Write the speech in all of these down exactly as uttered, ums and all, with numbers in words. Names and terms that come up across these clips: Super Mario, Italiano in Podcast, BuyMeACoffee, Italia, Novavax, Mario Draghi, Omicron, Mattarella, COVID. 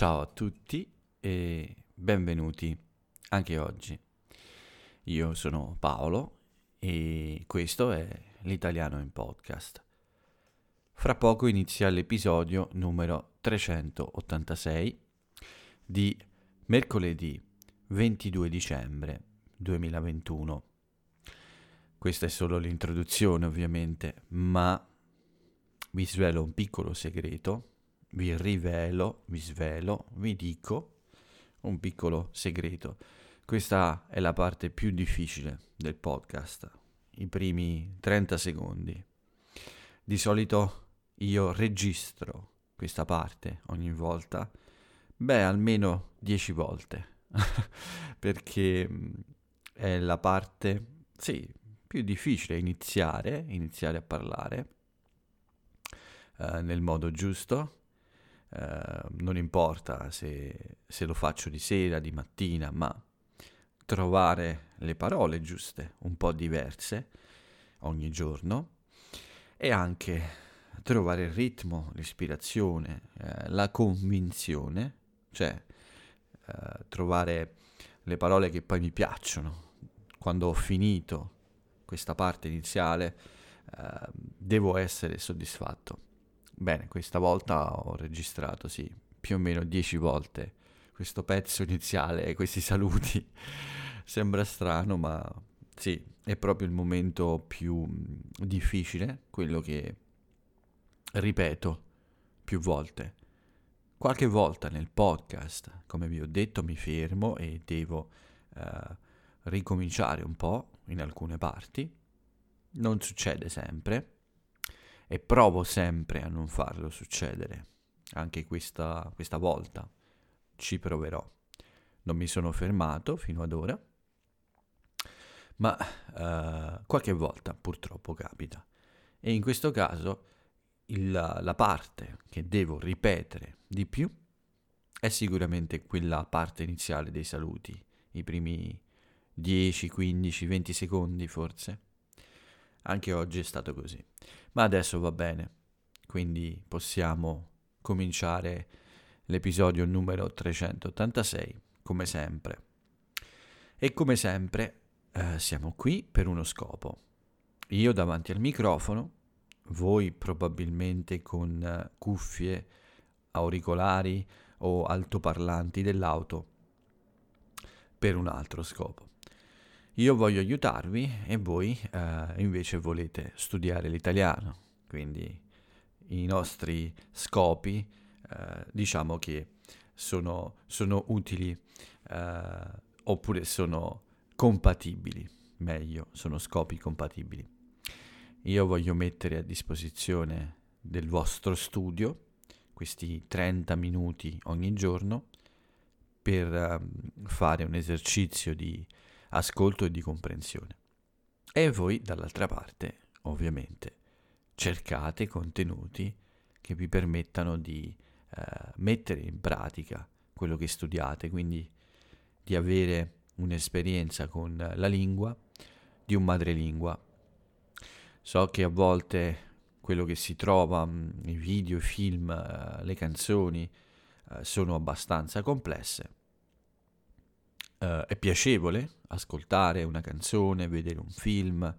Ciao a tutti e benvenuti anche oggi. Io sono Paolo e questo è l'Italiano in Podcast. Fra poco inizia l'episodio numero trecentottantasei di mercoledì ventidue dicembre duemilaventuno. Questa è solo l'introduzione, ovviamente, ma vi svelo un piccolo segreto, vi rivelo, vi svelo, vi dico un piccolo segreto. Questa è la parte più difficile del podcast, i primi trenta secondi. Di solito io registro questa parte ogni volta, beh, almeno dieci volte, perché è la parte, sì, più difficile iniziare, iniziare a parlare eh, nel modo giusto. Eh, non importa se, se lo faccio di sera, di mattina, ma trovare le parole giuste, un po' diverse ogni giorno, e anche trovare il ritmo, l'ispirazione, eh, la convinzione, cioè eh, trovare le parole che poi mi piacciono. Quando ho finito questa parte iniziale, eh, devo essere soddisfatto. Bene, questa volta ho registrato, sì, più o meno dieci volte questo pezzo iniziale e questi saluti. Sembra strano, ma sì, è proprio il momento più difficile, quello che ripeto più volte. Qualche volta nel podcast, come vi ho detto, mi fermo e devo eh, ricominciare un po'. In alcune parti non succede sempre e provo sempre a non farlo succedere. Anche questa, questa volta ci proverò. Non mi sono fermato fino ad ora, ma eh, qualche volta purtroppo capita, e in questo caso il, la parte che devo ripetere di più è sicuramente quella parte iniziale dei saluti, i primi dieci, quindici, venti secondi forse. Anche oggi è stato così. Ma adesso va bene, quindi possiamo cominciare l'episodio numero trecentottantasei, come sempre. E come sempre eh, siamo qui per uno scopo. Io davanti al microfono, voi probabilmente con eh, cuffie, auricolari o altoparlanti dell'auto, per un altro scopo. Io voglio aiutarvi e voi eh, invece volete studiare l'italiano, quindi i nostri scopi eh, diciamo che sono, sono utili eh, oppure sono compatibili, meglio, sono scopi compatibili. Io voglio mettere a disposizione del vostro studio questi trenta minuti ogni giorno per eh, fare un esercizio di ascolto e di comprensione. E voi dall'altra parte, ovviamente, cercate contenuti che vi permettano di eh, mettere in pratica quello che studiate, quindi di avere un'esperienza con la lingua di un madrelingua. So che a volte quello che si trova, i video, i film, eh, le canzoni eh, sono abbastanza complesse. Uh, è piacevole ascoltare una canzone, vedere un film,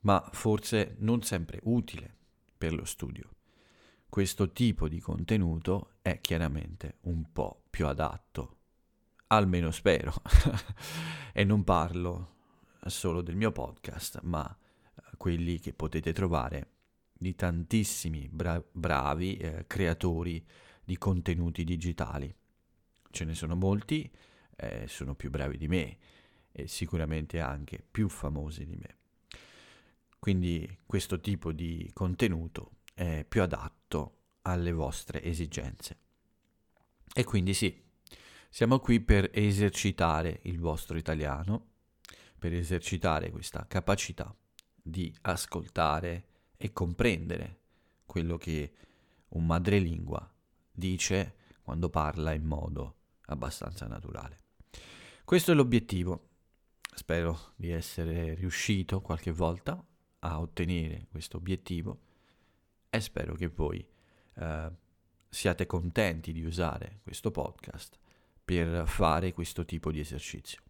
ma forse non sempre utile per lo studio. Questo tipo di contenuto è chiaramente un po' più adatto, almeno spero, e non parlo solo del mio podcast, ma quelli che potete trovare di tantissimi bra- bravi eh, creatori di contenuti digitali. Ce ne sono molti. Eh, sono più bravi di me e sicuramente anche più famosi di me, quindi questo tipo di contenuto è più adatto alle vostre esigenze. E quindi sì, siamo qui per esercitare il vostro italiano, per esercitare questa capacità di ascoltare e comprendere quello che un madrelingua dice quando parla in modo abbastanza naturale. Questo è l'obiettivo. Spero di essere riuscito qualche volta a ottenere questo obiettivo e spero che voi eh, siate contenti di usare questo podcast per fare questo tipo di esercizio.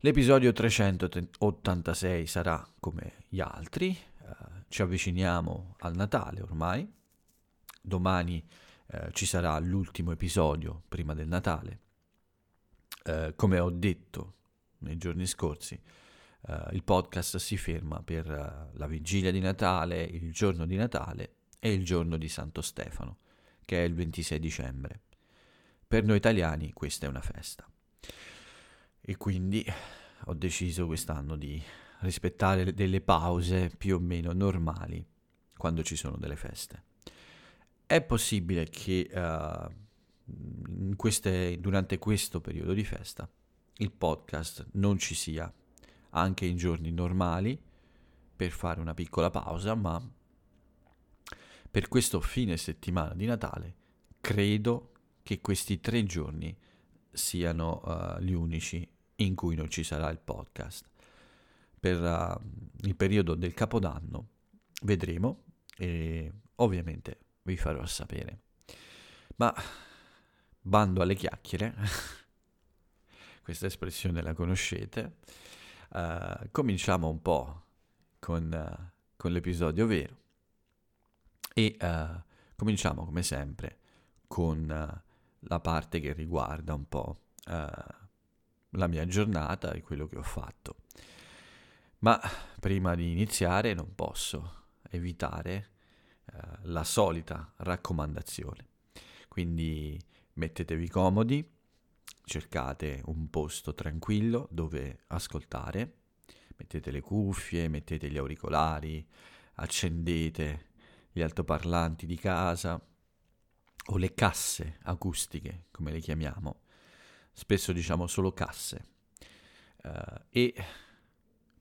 L'episodio trecentottantasei sarà come gli altri, eh, ci avviciniamo al Natale ormai, domani eh, ci sarà l'ultimo episodio prima del Natale. Eh, come ho detto nei giorni scorsi, eh, il podcast si ferma per eh, la vigilia di Natale, il giorno di Natale e il giorno di Santo Stefano, che è il ventisei dicembre. Per noi italiani questa è una festa. E quindi ho deciso quest'anno di rispettare delle pause più o meno normali quando ci sono delle feste. È possibile che eh, in queste, durante questo periodo di festa il podcast non ci sia, anche in giorni normali, per fare una piccola pausa, ma per questo fine settimana di Natale credo che questi tre giorni siano uh, gli unici in cui non ci sarà il podcast. Per uh, il periodo del Capodanno vedremo e ovviamente vi farò sapere. Ma bando alle chiacchiere, questa espressione la conoscete, uh, cominciamo un po' con, uh, con l'episodio vero. E uh, cominciamo come sempre con uh, la parte che riguarda un po' uh, la mia giornata e quello che ho fatto. Ma prima di iniziare non posso evitare uh, la solita raccomandazione. Quindi mettetevi comodi, cercate un posto tranquillo dove ascoltare, mettete le cuffie, mettete gli auricolari, accendete gli altoparlanti di casa o le casse acustiche, come le chiamiamo, spesso diciamo solo casse, uh, e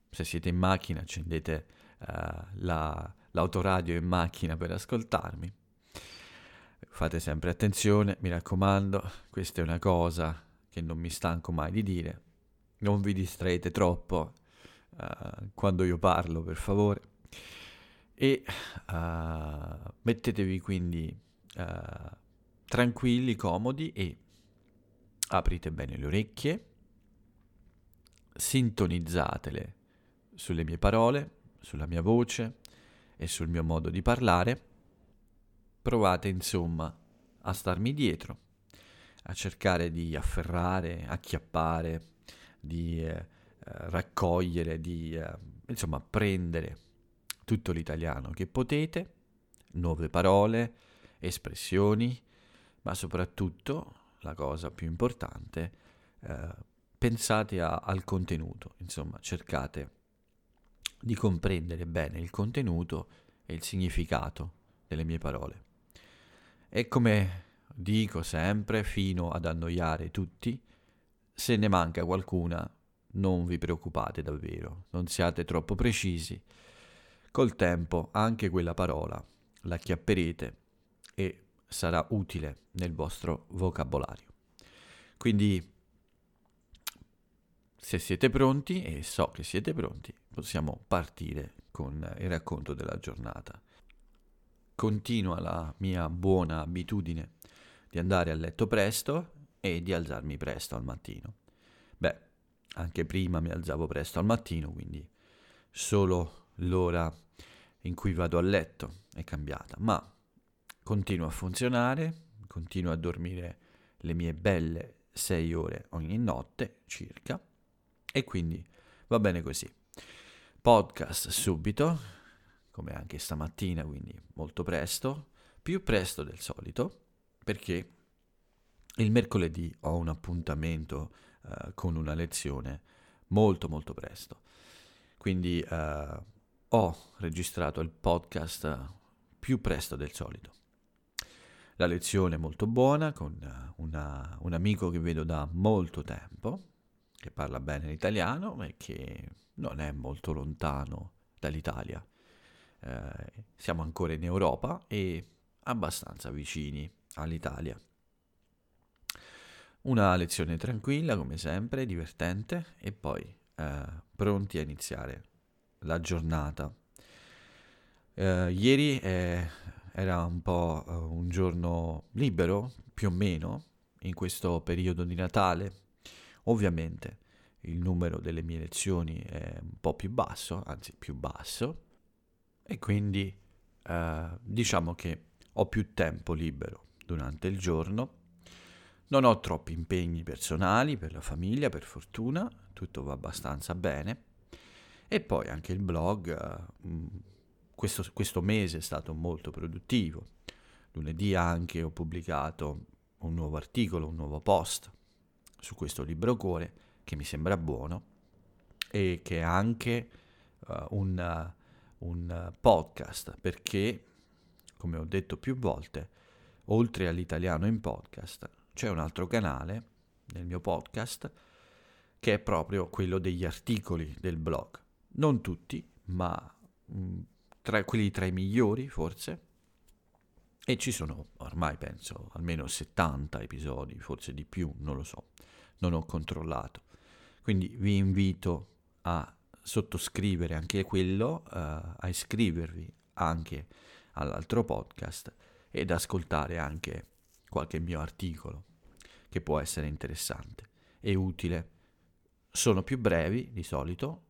se siete in macchina accendete uh, la, l'autoradio in macchina per ascoltarmi. Fate sempre attenzione, mi raccomando, questa è una cosa che non mi stanco mai di dire, non vi distraete troppo uh, quando io parlo, per favore. E uh, mettetevi quindi uh, tranquilli, comodi e aprite bene le orecchie, sintonizzatele sulle mie parole, sulla mia voce e sul mio modo di parlare. Provate insomma a starmi dietro, a cercare di afferrare, acchiappare, di eh, raccogliere, di eh, insomma prendere tutto l'italiano che potete, nuove parole, espressioni, ma soprattutto, la cosa più importante, eh, pensate a, al contenuto, insomma cercate di comprendere bene il contenuto e il significato delle mie parole. E come dico sempre, fino ad annoiare tutti, se ne manca qualcuna non vi preoccupate davvero, non siate troppo precisi. Col tempo anche quella parola la acchiapperete e sarà utile nel vostro vocabolario. Quindi, se siete pronti, e so che siete pronti, possiamo partire con il racconto della giornata. Continua la mia buona abitudine di andare a letto presto e di alzarmi presto al mattino. Beh, anche prima mi alzavo presto al mattino, quindi solo l'ora in cui vado a letto è cambiata, ma continuo a funzionare, continuo a dormire le mie belle sei ore ogni notte circa, e quindi va bene così. Podcast subito, come anche stamattina, quindi molto presto, più presto del solito, perché il mercoledì ho un appuntamento eh, con una lezione molto molto presto, quindi eh, ho registrato il podcast più presto del solito. La lezione è molto buona, con una, un amico che vedo da molto tempo, che parla bene l'italiano e che non è molto lontano dall'Italia. Eh, siamo ancora in Europa e abbastanza vicini all'Italia. Una lezione tranquilla, come sempre, divertente, e poi eh, pronti a iniziare la giornata. Eh, ieri è era un po' eh, un giorno libero, più o meno, in questo periodo di Natale. Ovviamente il numero delle mie lezioni è un po' più basso, anzi più basso, e quindi eh, diciamo che ho più tempo libero durante il giorno. Non ho troppi impegni personali per la famiglia, per fortuna, tutto va abbastanza bene. E poi anche il blog, eh, questo, questo mese è stato molto produttivo. Lunedì anche ho pubblicato un nuovo articolo, un nuovo post su questo libro cuore che mi sembra buono e che è anche uh, un, uh, un podcast, perché, come ho detto più volte, oltre all'Italiano in Podcast c'è un altro canale nel mio podcast che è proprio quello degli articoli del blog. Non tutti, ma mh, tra quelli tra i migliori forse, e ci sono ormai penso almeno settanta episodi, forse di più, non lo so, non ho controllato. Quindi vi invito a sottoscrivere anche quello, eh, a iscrivervi anche all'altro podcast ed ascoltare anche qualche mio articolo che può essere interessante e utile. Sono più brevi di solito,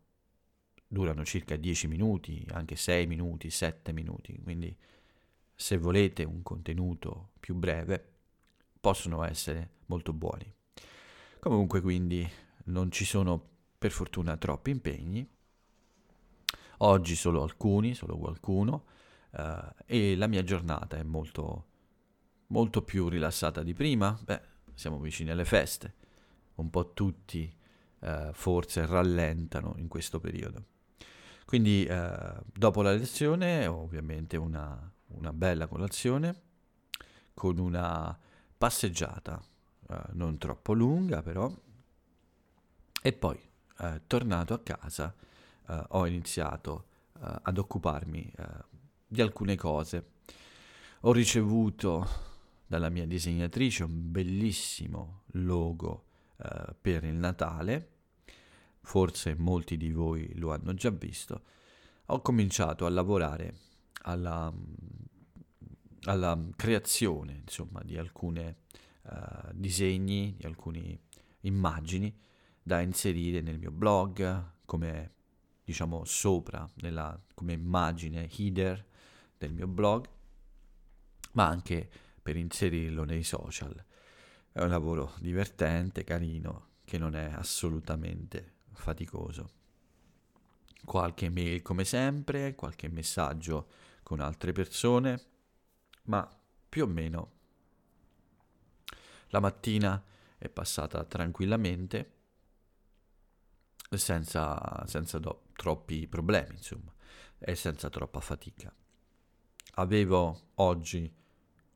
durano circa dieci minuti, anche sei minuti, sette minuti, quindi se volete un contenuto più breve possono essere molto buoni. Comunque, quindi non ci sono per fortuna troppi impegni, oggi solo alcuni, solo qualcuno, eh, e la mia giornata è molto molto più rilassata di prima. Beh, siamo vicini alle feste, un po' tutti eh, forse rallentano in questo periodo. Quindi eh, dopo la lezione ovviamente una, una bella colazione con una passeggiata eh, non troppo lunga però, e poi eh, tornato a casa eh, ho iniziato eh, ad occuparmi eh, di alcune cose. Ho ricevuto dalla mia disegnatrice un bellissimo logo eh, per il Natale, forse molti di voi lo hanno già visto. Ho cominciato a lavorare alla, alla creazione, insomma, di alcuni eh, disegni, di alcune immagini da inserire nel mio blog, come diciamo sopra, nella, come immagine header del mio blog, ma anche per inserirlo nei social. È un lavoro divertente, carino, che non è assolutamente faticoso. Qualche mail come sempre, qualche messaggio con altre persone, ma più o meno la mattina è passata tranquillamente, senza, senza do- troppi problemi, insomma, e senza troppa fatica. Avevo oggi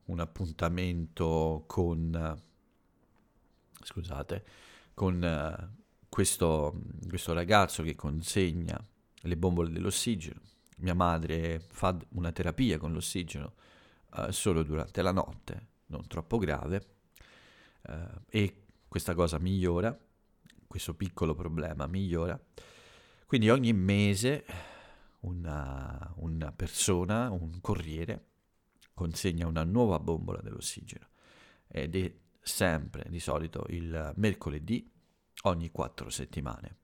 un appuntamento con, scusate, con questo, questo ragazzo che consegna le bombole dell'ossigeno. Mia madre fa una terapia con l'ossigeno eh, solo durante la notte, non troppo grave, eh, e questa cosa migliora, questo piccolo problema migliora. Quindi ogni mese una, una persona, un corriere, consegna una nuova bombola dell'ossigeno ed è sempre di solito il mercoledì ogni quattro settimane.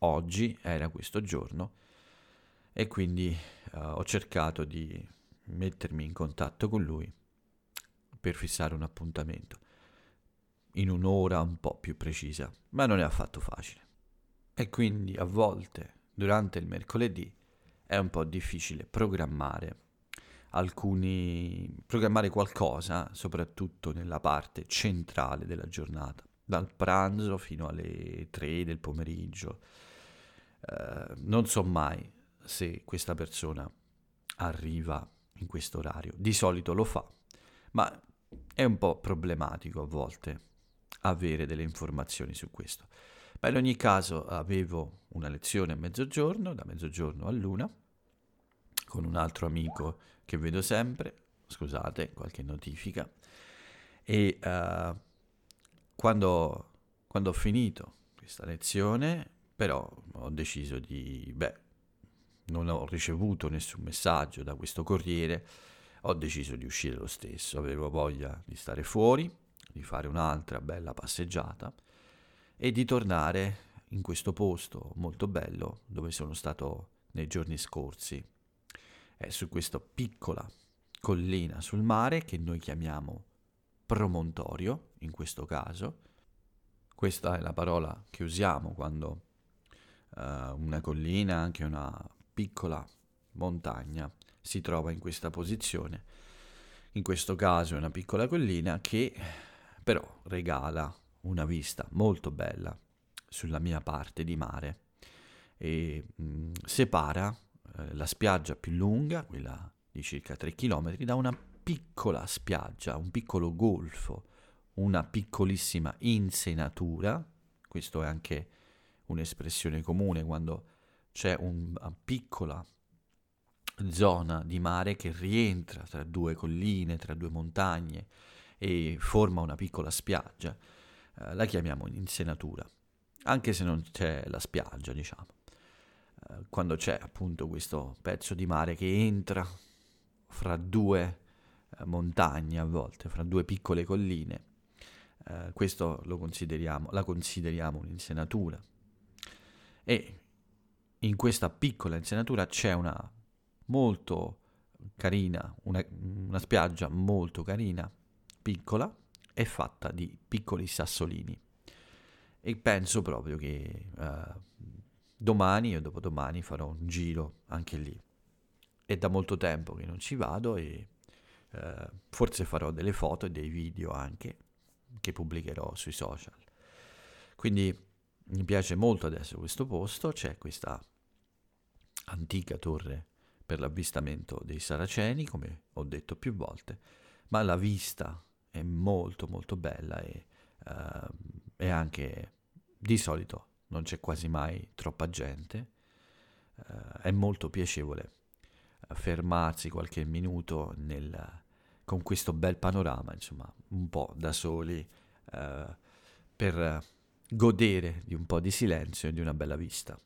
Oggi era questo giorno e quindi eh, ho cercato di mettermi in contatto con lui per fissare un appuntamento in un'ora un po' più precisa, ma non è affatto facile. E quindi a volte durante il mercoledì è un po' difficile programmare alcuni programmare qualcosa, soprattutto nella parte centrale della giornata, dal pranzo fino alle tre del pomeriggio. Eh, non so mai se questa persona arriva in questo orario. Di solito lo fa, ma è un po' problematico a volte avere delle informazioni su questo. Ma in ogni caso avevo una lezione a mezzogiorno, da mezzogiorno all'una, con un altro amico che vedo sempre, scusate, qualche notifica, e uh, quando, quando ho finito questa lezione, però ho deciso di, beh, non ho ricevuto nessun messaggio da questo corriere, ho deciso di uscire lo stesso, avevo voglia di stare fuori, di fare un'altra bella passeggiata e di tornare in questo posto molto bello dove sono stato nei giorni scorsi. È su questa piccola collina sul mare che noi chiamiamo promontorio, in questo caso. Questa è la parola che usiamo quando uh, una collina, anche una piccola montagna, si trova in questa posizione. In questo caso è una piccola collina che però regala una vista molto bella sulla mia parte di mare e mh, separa eh, la spiaggia più lunga, quella di circa tre chilometri, da una piccola spiaggia, un piccolo golfo, una piccolissima insenatura. Questo è anche un'espressione comune quando c'è un, una piccola zona di mare che rientra tra due colline, tra due montagne e forma una piccola spiaggia, eh, la chiamiamo insenatura, anche se non c'è la spiaggia, diciamo, eh, quando c'è appunto questo pezzo di mare che entra fra due eh, montagne, a volte fra due piccole colline, eh, questo lo consideriamo, la consideriamo un'insenatura. E in questa piccola insenatura c'è una molto carina, una, una spiaggia molto carina, piccola, è fatta di piccoli sassolini. E penso proprio che eh, domani o dopodomani farò un giro anche lì. È da molto tempo che non ci vado e eh, forse farò delle foto e dei video anche che pubblicherò sui social. Quindi mi piace molto adesso questo posto, c'è questa antica torre per l'avvistamento dei saraceni, come ho detto più volte, ma la vista è molto molto bella e eh, e anche di solito non c'è quasi mai troppa gente, eh, è molto piacevole fermarsi qualche minuto nel, con questo bel panorama, insomma, un po' da soli, eh, per godere di un po' di silenzio e di una bella vista.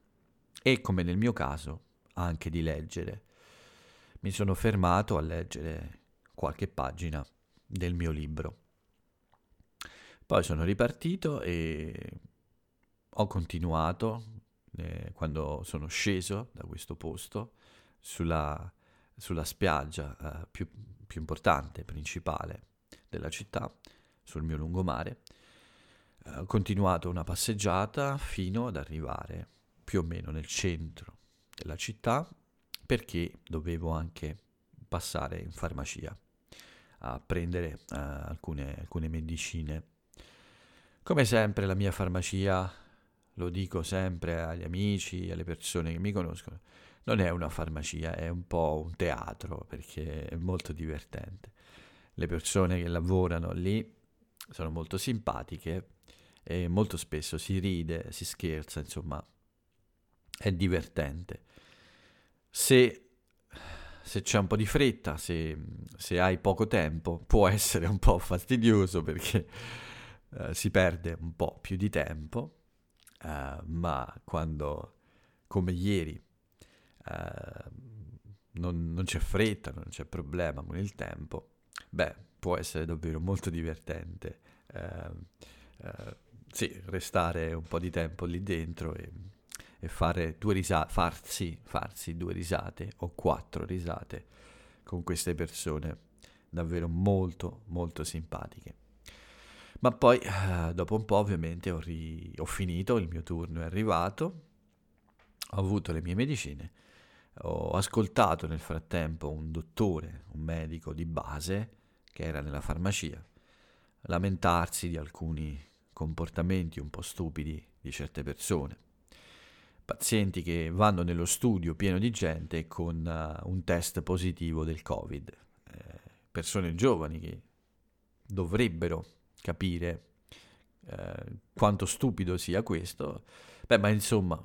E come nel mio caso, anche di leggere. Mi sono fermato a leggere qualche pagina del mio libro. Poi sono ripartito e ho continuato eh, quando sono sceso da questo posto sulla, sulla spiaggia eh, più, più importante, principale della città, sul mio lungomare. Eh, ho continuato una passeggiata fino ad arrivare più o meno nel centro della città, perché dovevo anche passare in farmacia a prendere eh, alcune, alcune medicine. Come sempre la mia farmacia, lo dico sempre agli amici, alle persone che mi conoscono, non è una farmacia, è un po' un teatro, perché è molto divertente. Le persone che lavorano lì sono molto simpatiche e molto spesso si ride, si scherza, insomma, è divertente. Se, se c'è un po' di fretta, se, se hai poco tempo, può essere un po' fastidioso perché Uh, si perde un po' più di tempo, uh, ma quando, come ieri, uh, non, non c'è fretta, non c'è problema con il tempo, beh, può essere davvero molto divertente, uh, uh, sì, restare un po' di tempo lì dentro e, e fare due risa- farsi, farsi due risate o quattro risate con queste persone davvero molto, molto simpatiche. Ma poi, dopo un po', ovviamente, ho, ri... ho finito, il mio turno è arrivato, ho avuto le mie medicine, ho ascoltato nel frattempo un dottore, un medico di base, che era nella farmacia, lamentarsi di alcuni comportamenti un po' stupidi di certe persone. Pazienti che vanno nello studio pieno di gente con uh, un test positivo del Covid. Eh, persone giovani che dovrebbero capire eh, quanto stupido sia questo. Beh, ma insomma,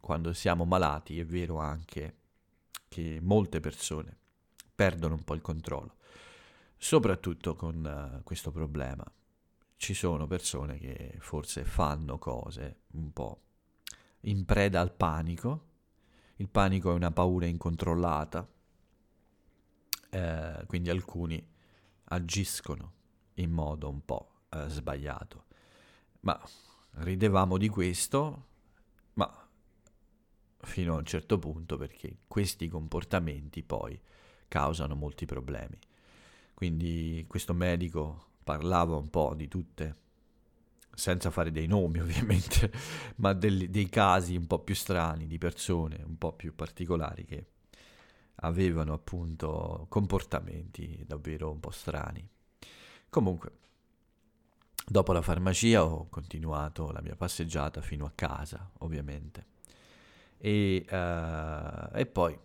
quando siamo malati è vero anche che molte persone perdono un po' il controllo, soprattutto con eh, questo problema. Ci sono persone che forse fanno cose un po' in preda al panico. Il panico è una paura incontrollata eh, quindi alcuni agiscono in modo un po' eh, sbagliato. Ma ridevamo di questo, ma fino a un certo punto, perché questi comportamenti poi causano molti problemi. Quindi questo medico parlava un po' di tutte, senza fare dei nomi ovviamente, ma del, dei casi un po' più strani, di persone un po' più particolari che avevano appunto comportamenti davvero un po' strani. Comunque, dopo la farmacia ho continuato la mia passeggiata fino a casa, ovviamente, e, eh, e poi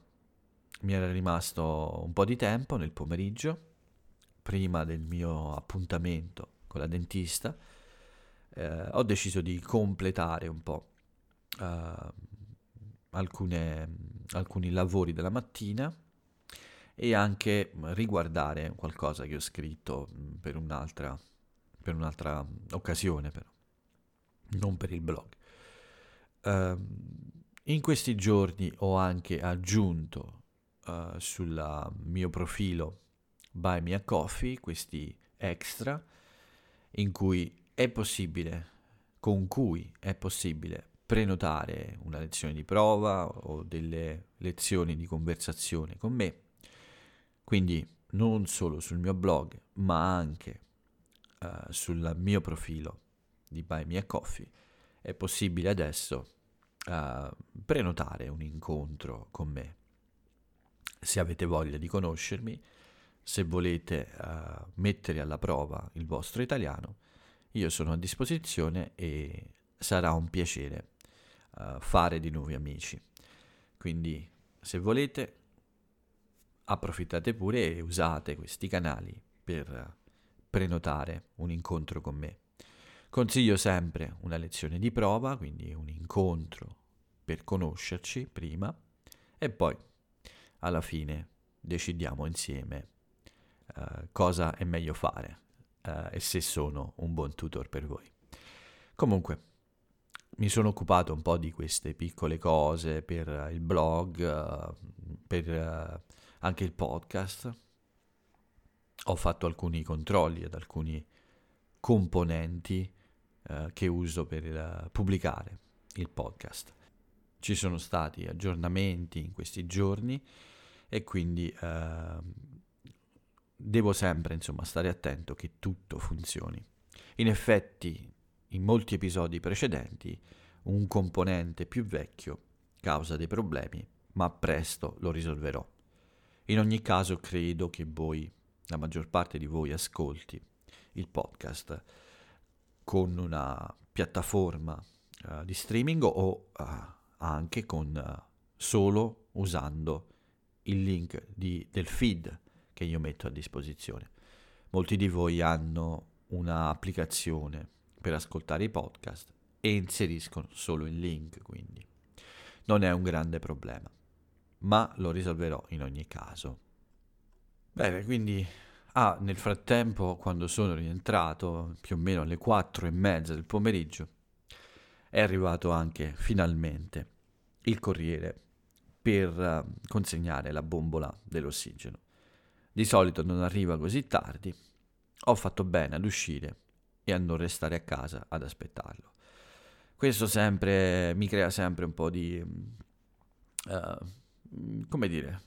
mi era rimasto un po' di tempo nel pomeriggio, prima del mio appuntamento con la dentista. Eh, ho deciso di completare un po' eh, alcune, alcuni lavori della mattina e anche riguardare qualcosa che ho scritto per un'altra, per un'altra occasione, però non per il blog. Eh, in questi giorni ho anche aggiunto eh, sul mio profilo BuyMeACoffee questi extra in cui è possibile, con cui è possibile prenotare una lezione di prova o delle lezioni di conversazione con me, quindi non solo sul mio blog ma anche uh, sul mio profilo di BuyMeACoffee è possibile adesso uh, prenotare un incontro con me. Se avete voglia di conoscermi, se volete uh, mettere alla prova il vostro italiano, io sono a disposizione e sarà un piacere uh, fare di nuovi amici. Quindi, se volete, approfittate pure e usate questi canali per uh, prenotare un incontro con me. Consiglio sempre una lezione di prova, quindi un incontro per conoscerci prima, e poi alla fine decidiamo insieme uh, cosa è meglio fare. Uh, e se sono un buon tutor per voi. Comunque, mi sono occupato un po' di queste piccole cose per uh, il blog, uh, per uh, anche il podcast. Ho fatto alcuni controlli ad alcuni componenti uh, che uso per uh, pubblicare il podcast. Ci sono stati aggiornamenti in questi giorni e quindi uh, devo sempre, insomma, stare attento che tutto funzioni. In effetti, in molti episodi precedenti, un componente più vecchio causa dei problemi, ma presto lo risolverò. In ogni caso, credo che voi, la maggior parte di voi, ascolti il podcast con una piattaforma uh, di streaming o uh, anche con uh, solo usando il link di, del feed che io metto a disposizione. Molti di voi hanno un'applicazione per ascoltare i podcast e inseriscono solo il link, quindi non è un grande problema, ma lo risolverò in ogni caso. Bene, quindi ah, nel frattempo, quando sono rientrato più o meno alle quattro e mezza del pomeriggio, è arrivato anche finalmente il corriere per consegnare la bombola dell'ossigeno. Di solito non arriva così tardi, ho fatto bene ad uscire e a non restare a casa ad aspettarlo. Questo sempre mi crea sempre un po' di, uh, come dire,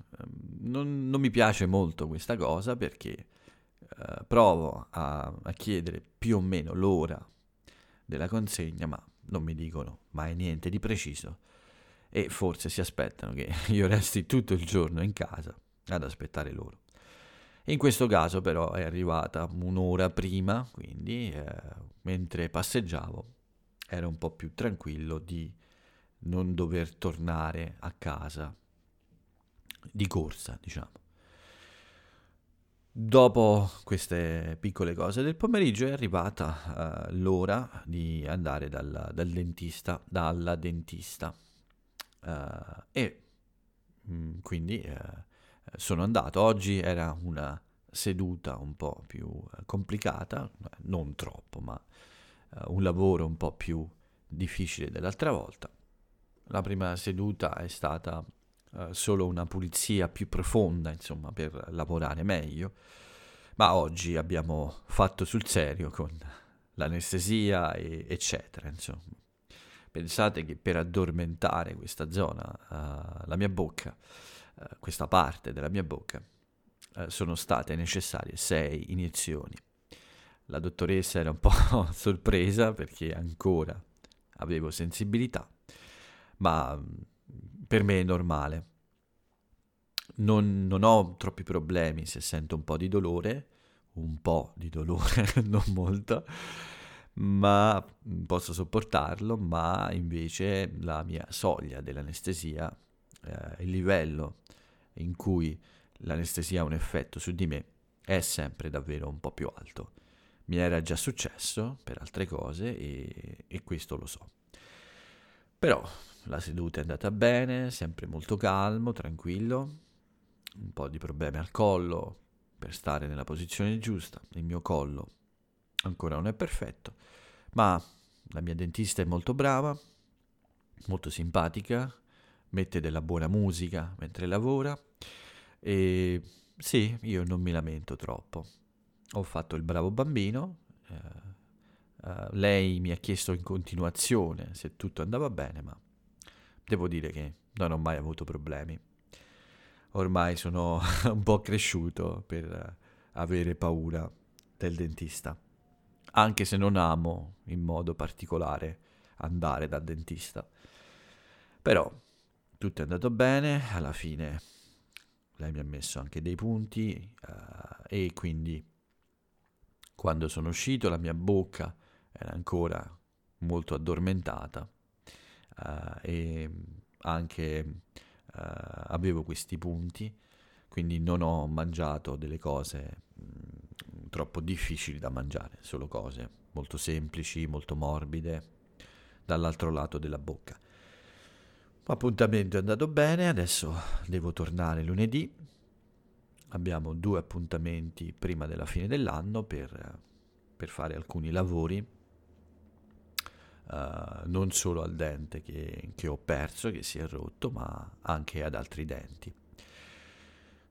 non, non mi piace molto questa cosa, perché uh, provo a, a chiedere più o meno l'ora della consegna, ma non mi dicono mai niente di preciso e forse si aspettano che io resti tutto il giorno in casa ad aspettare loro. In questo caso però è arrivata un'ora prima, quindi eh, mentre passeggiavo ero un po' più tranquillo di non dover tornare a casa di corsa, diciamo. Dopo queste piccole cose del pomeriggio è arrivata eh, l'ora di andare dal, dal dentista, dalla dentista eh, e mh, quindi... Eh, sono andato. Oggi era una seduta un po' più complicata, non troppo, ma uh, un lavoro un po' più difficile dell'altra volta. La prima seduta è stata eh, solo una pulizia più profonda, insomma, per lavorare meglio, ma oggi abbiamo fatto sul serio con l'anestesia e eccetera, insomma. Pensate che per addormentare questa zona, eh, la mia bocca, eh, questa parte della mia bocca, eh, sono state necessarie sei iniezioni. La dottoressa era un po' sorpresa perché ancora avevo sensibilità, ma per me è normale. Non, non ho troppi problemi se sento un po' di dolore, un po' di dolore, non molto, ma posso sopportarlo, ma invece la mia soglia dell'anestesia, eh, il livello in cui l'anestesia ha un effetto su di me, è sempre davvero un po' più alto. Mi era già successo per altre cose e, e questo lo so. Però la seduta è andata bene, sempre molto calmo, tranquillo, un po' di problemi al collo per stare nella posizione giusta. Il mio collo ancora non è perfetto, ma la mia dentista è molto brava, molto simpatica, mette della buona musica mentre lavora e sì, io non mi lamento troppo. Ho fatto il bravo bambino, eh, eh, lei mi ha chiesto in continuazione se tutto andava bene, ma devo dire che non ho mai avuto problemi. Ormai sono un po' cresciuto per avere paura del dentista, anche se non amo in modo particolare andare dal dentista. Però tutto è andato bene, alla fine lei mi ha messo anche dei punti eh, e quindi... Quando sono uscito la mia bocca era ancora molto addormentata uh, e anche uh, avevo questi punti, quindi non ho mangiato delle cose mh, troppo difficili da mangiare, solo cose molto semplici, molto morbide dall'altro lato della bocca. L'appuntamento è andato bene, adesso devo tornare lunedì. Abbiamo due appuntamenti prima della fine dell'anno per, per fare alcuni lavori, uh, non solo al dente che, che ho perso, che si è rotto, ma anche ad altri denti.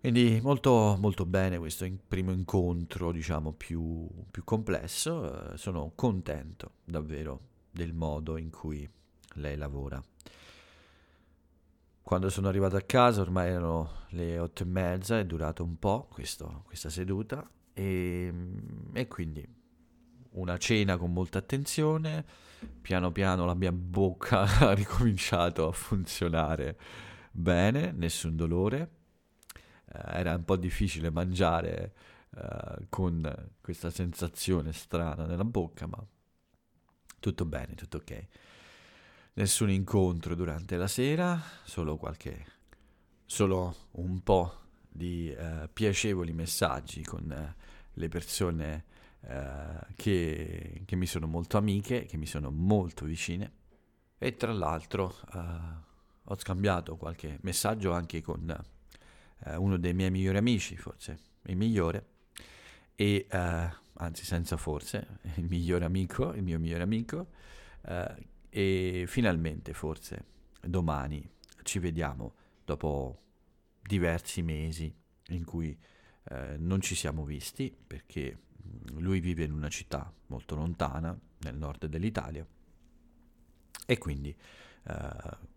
Quindi molto, molto bene questo in, primo incontro, diciamo, più, più complesso. Uh, sono contento davvero del modo in cui lei lavora. Quando sono arrivato a casa ormai erano le otto e mezza, è durato un po' questo, questa seduta e, e quindi una cena con molta attenzione, piano piano la mia bocca ha ricominciato a funzionare bene, nessun dolore, eh, era un po' difficile mangiare eh, con questa sensazione strana nella bocca, ma tutto bene, tutto ok. Nessun incontro durante la sera, solo qualche, solo un po' di eh, piacevoli messaggi con eh, le persone eh, che, che mi sono molto amiche, che mi sono molto vicine. E tra l'altro eh, ho scambiato qualche messaggio anche con eh, uno dei miei migliori amici, forse il migliore, e eh, anzi senza forse, il migliore amico, il mio migliore amico, eh, e finalmente forse domani ci vediamo dopo diversi mesi in cui eh, non ci siamo visti perché lui vive in una città molto lontana nel nord dell'Italia e quindi eh,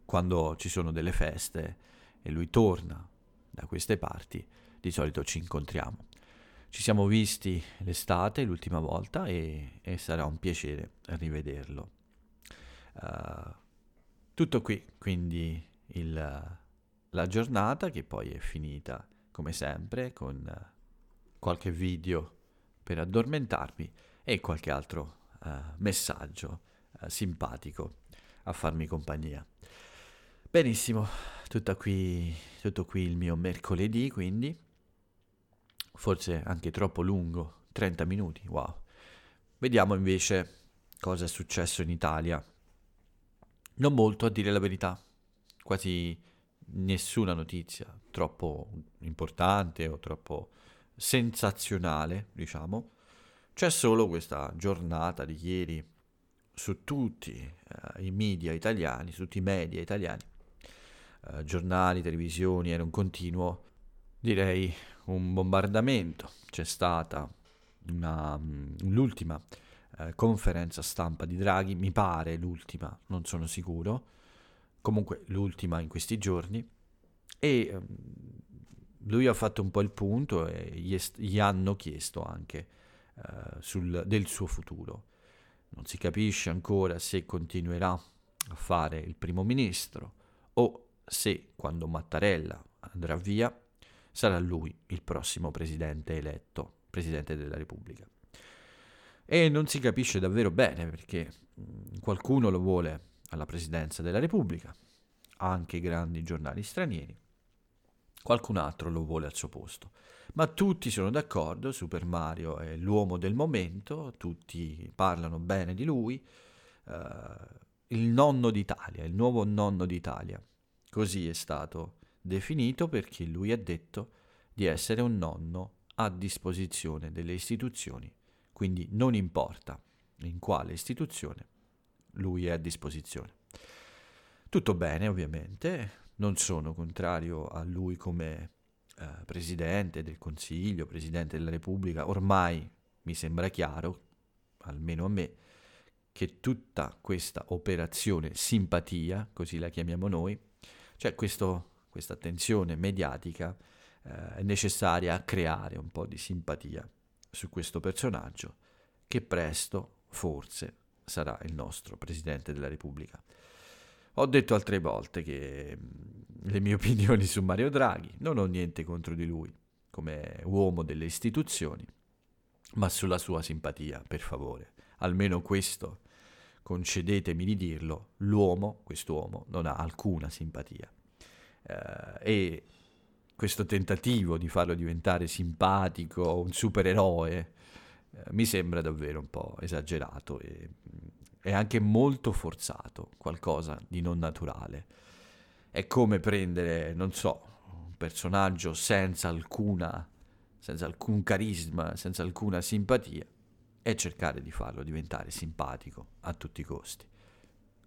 quando ci sono delle feste e lui torna da queste parti di solito ci incontriamo. Ci siamo visti l'estate l'ultima volta e, e sarà un piacere rivederlo. Uh, tutto qui, quindi il, la giornata che poi è finita come sempre con uh, qualche video per addormentarmi e qualche altro uh, messaggio uh, simpatico a farmi compagnia. Benissimo, tutto qui, tutto qui il mio mercoledì, quindi forse anche troppo lungo, trenta minuti, wow. Vediamo invece cosa è successo in Italia. Non molto, a dire la verità, quasi nessuna notizia troppo importante o troppo sensazionale, diciamo. C'è solo questa giornata di ieri su tutti eh, i media italiani, su tutti i media italiani, eh, giornali, televisioni, era un continuo, direi un bombardamento. C'è stata una, l'ultima eh, conferenza stampa di Draghi, mi pare l'ultima, non sono sicuro, comunque l'ultima in questi giorni, e eh, lui ha fatto un po' il punto e gli, est- gli hanno chiesto anche eh, sul, del suo futuro. Non si capisce ancora se continuerà a fare il primo ministro o se, quando Mattarella andrà via, sarà lui il prossimo presidente eletto, presidente della Repubblica. E non si capisce davvero bene, perché qualcuno lo vuole alla presidenza della Repubblica, anche i grandi giornali stranieri, qualcun altro lo vuole al suo posto, ma tutti sono d'accordo, Super Mario è l'uomo del momento, tutti parlano bene di lui, uh, il nonno d'Italia, il nuovo nonno d'Italia, così è stato definito, perché lui ha detto di essere un nonno a disposizione delle istituzioni, quindi non importa in quale istituzione, lui è a disposizione. Tutto bene, ovviamente. Non sono contrario a lui come eh, presidente del Consiglio, presidente della Repubblica. Ormai mi sembra chiaro, almeno a me, che tutta questa operazione simpatia, così la chiamiamo noi, cioè questo, questa attenzione mediatica eh, è necessaria a creare un po' di simpatia su questo personaggio che presto forse sarà il nostro presidente della Repubblica. Ho detto altre volte che le mie opinioni su Mario Draghi, non ho niente contro di lui come uomo delle istituzioni, ma sulla sua simpatia, per favore. Almeno questo, concedetemi di dirlo, l'uomo, quest'uomo, non ha alcuna simpatia. Eh, e questo tentativo di farlo diventare simpatico, un supereroe, eh, mi sembra davvero un po' esagerato e... è anche molto forzato, qualcosa di non naturale. È come prendere, non so, un personaggio senza alcuna, senza alcun carisma, senza alcuna simpatia, e cercare di farlo diventare simpatico a tutti i costi.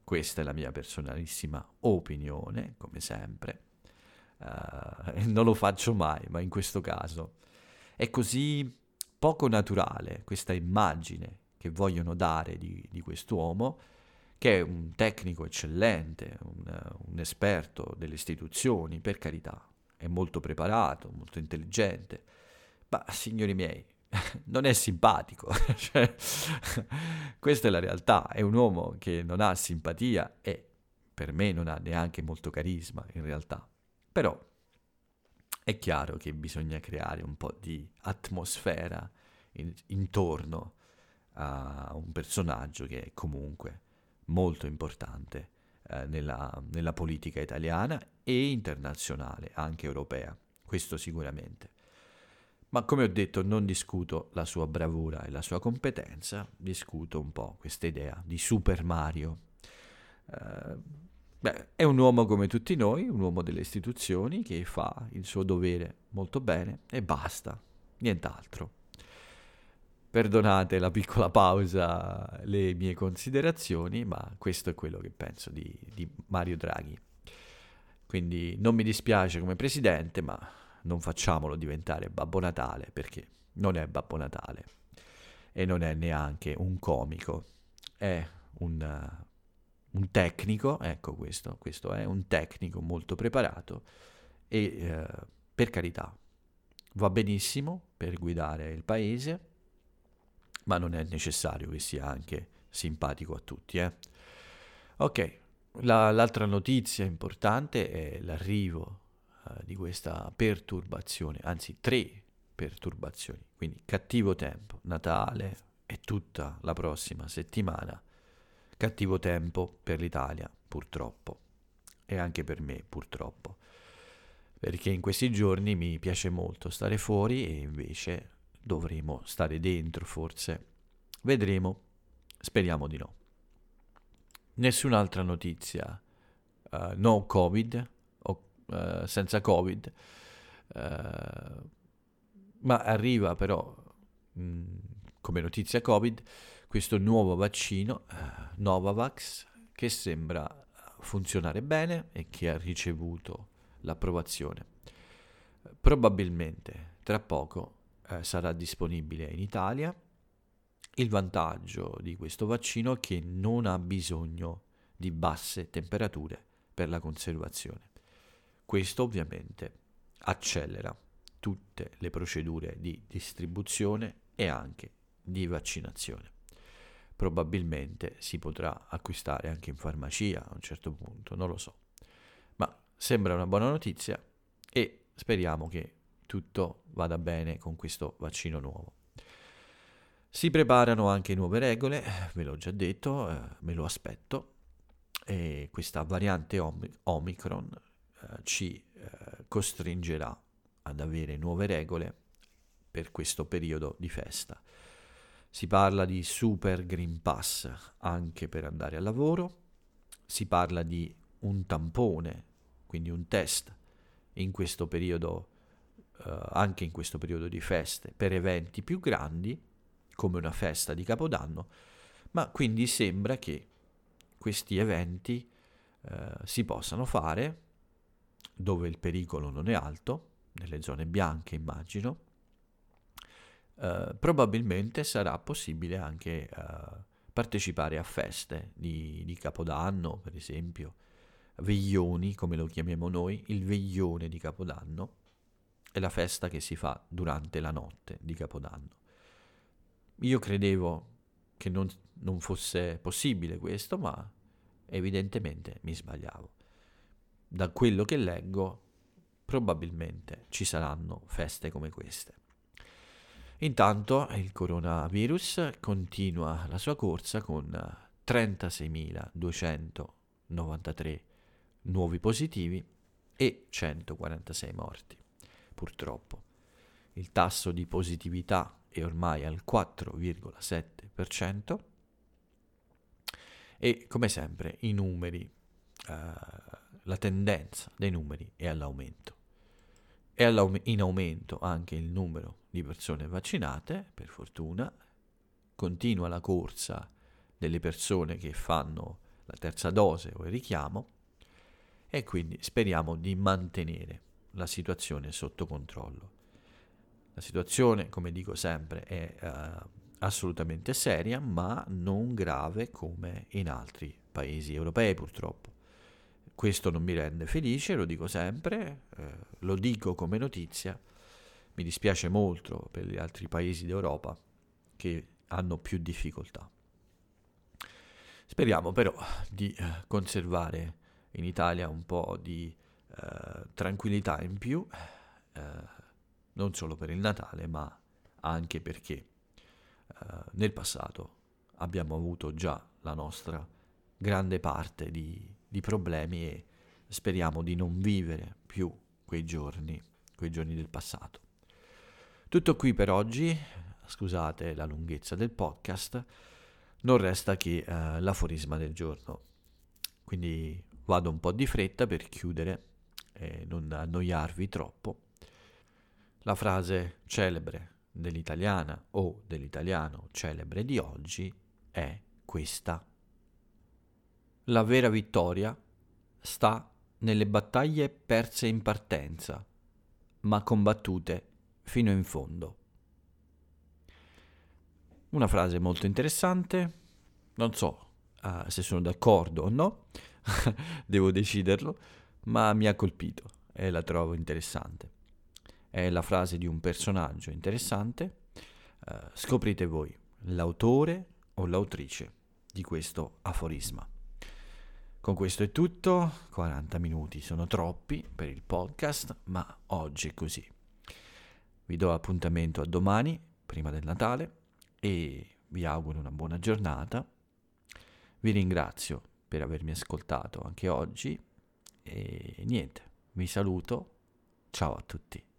Questa è la mia personalissima opinione, come sempre. Uh, non lo faccio mai, ma in questo caso è così poco naturale questa immagine che vogliono dare di, di quest'uomo, che è un tecnico eccellente, un, un esperto delle istituzioni, per carità, è molto preparato, molto intelligente, ma signori miei, non è simpatico, cioè, questa è la realtà, è un uomo che non ha simpatia e per me non ha neanche molto carisma in realtà, però è chiaro che bisogna creare un po' di atmosfera in, intorno a un personaggio che è comunque molto importante eh, nella, nella politica italiana e internazionale, anche europea, questo sicuramente. Ma come ho detto, non discuto la sua bravura e la sua competenza, discuto un po' questa idea di Super Mario. Eh, beh, è un uomo come tutti noi, un uomo delle istituzioni che fa il suo dovere molto bene e basta, nient'altro. Perdonate la piccola pausa, le mie considerazioni, ma questo è quello che penso di, di Mario Draghi. Quindi non mi dispiace come presidente, ma non facciamolo diventare Babbo Natale, perché non è Babbo Natale e non è neanche un comico, è un, uh, un tecnico, ecco questo, questo è un tecnico molto preparato e uh, per carità va benissimo per guidare il paese, ma non è necessario che sia anche simpatico a tutti. Eh? Ok, la, l'altra notizia importante è l'arrivo eh, di questa perturbazione, anzi tre perturbazioni, quindi cattivo tempo, Natale e tutta la prossima settimana, cattivo tempo per l'Italia, purtroppo, e anche per me, purtroppo, perché in questi giorni mi piace molto stare fuori e invece dovremo stare dentro, forse. Vedremo. Speriamo di no. Nessun'altra notizia. Uh, no Covid, o, uh, senza Covid. Uh, ma arriva però, mh, come notizia Covid, questo nuovo vaccino, uh, Novavax, che sembra funzionare bene e che ha ricevuto l'approvazione. Probabilmente tra poco eh, sarà disponibile in Italia. Il vantaggio di questo vaccino è che non ha bisogno di basse temperature per la conservazione. Questo ovviamente accelera tutte le procedure di distribuzione e anche di vaccinazione. Probabilmente si potrà acquistare anche in farmacia a un certo punto, non lo so. Ma sembra una buona notizia e speriamo che tutto vada bene con questo vaccino nuovo. Si preparano anche nuove regole, ve l'ho già detto, eh, me lo aspetto. E questa variante Om- Omicron eh, ci eh, costringerà ad avere nuove regole per questo periodo di festa. Si parla di super green pass anche per andare al lavoro, si parla di un tampone, quindi un test in questo periodo, eh, anche in questo periodo di feste, per eventi più grandi come una festa di Capodanno, ma quindi sembra che questi eventi eh, si possano fare dove il pericolo non è alto, nelle zone bianche immagino. Uh, probabilmente sarà possibile anche uh, partecipare a feste di, di Capodanno, per esempio veglioni, come lo chiamiamo noi. Il veglione di Capodanno è la festa che si fa durante la notte di Capodanno. Io credevo che non, non fosse possibile questo, ma evidentemente mi sbagliavo. Da quello che leggo, probabilmente ci saranno feste come queste. Intanto il coronavirus continua la sua corsa con trentaseimiladuecentonovantatré nuovi positivi e centoquarantasei morti, purtroppo. Il tasso di positività è ormai al quattro virgola sette per cento e, come sempre, i numeri, eh, la tendenza dei numeri è all'aumento. È in aumento anche il numero di persone vaccinate, per fortuna. Continua la corsa delle persone che fanno la terza dose o il richiamo, e quindi speriamo di mantenere la situazione sotto controllo. La situazione, come dico sempre, è eh, assolutamente seria, ma non grave come in altri paesi europei, purtroppo. Questo non mi rende felice, lo dico sempre, eh, lo dico come notizia. Mi dispiace molto per gli altri paesi d'Europa che hanno più difficoltà. Speriamo però di conservare in Italia un po' di eh, tranquillità in più, eh, non solo per il Natale, ma anche perché eh, nel passato abbiamo avuto già la nostra grande parte di di problemi e speriamo di non vivere più quei giorni, quei giorni del passato. Tutto qui per oggi, scusate la lunghezza del podcast, non resta che eh, l'aforisma del giorno. Quindi vado un po' di fretta per chiudere e non annoiarvi troppo. La frase celebre dell'italiana o dell'italiano celebre di oggi è questa. La vera vittoria sta nelle battaglie perse in partenza, ma combattute fino in fondo. Una frase molto interessante, non so uh, se sono d'accordo o no, devo deciderlo, ma mi ha colpito e la trovo interessante. È la frase di un personaggio interessante, uh, scoprite voi l'autore o l'autrice di questo aforisma. Con questo è tutto, quaranta minuti sono troppi per il podcast, ma oggi è così. Vi do appuntamento a domani, prima del Natale, e vi auguro una buona giornata. Vi ringrazio per avermi ascoltato anche oggi e niente, vi saluto, ciao a tutti.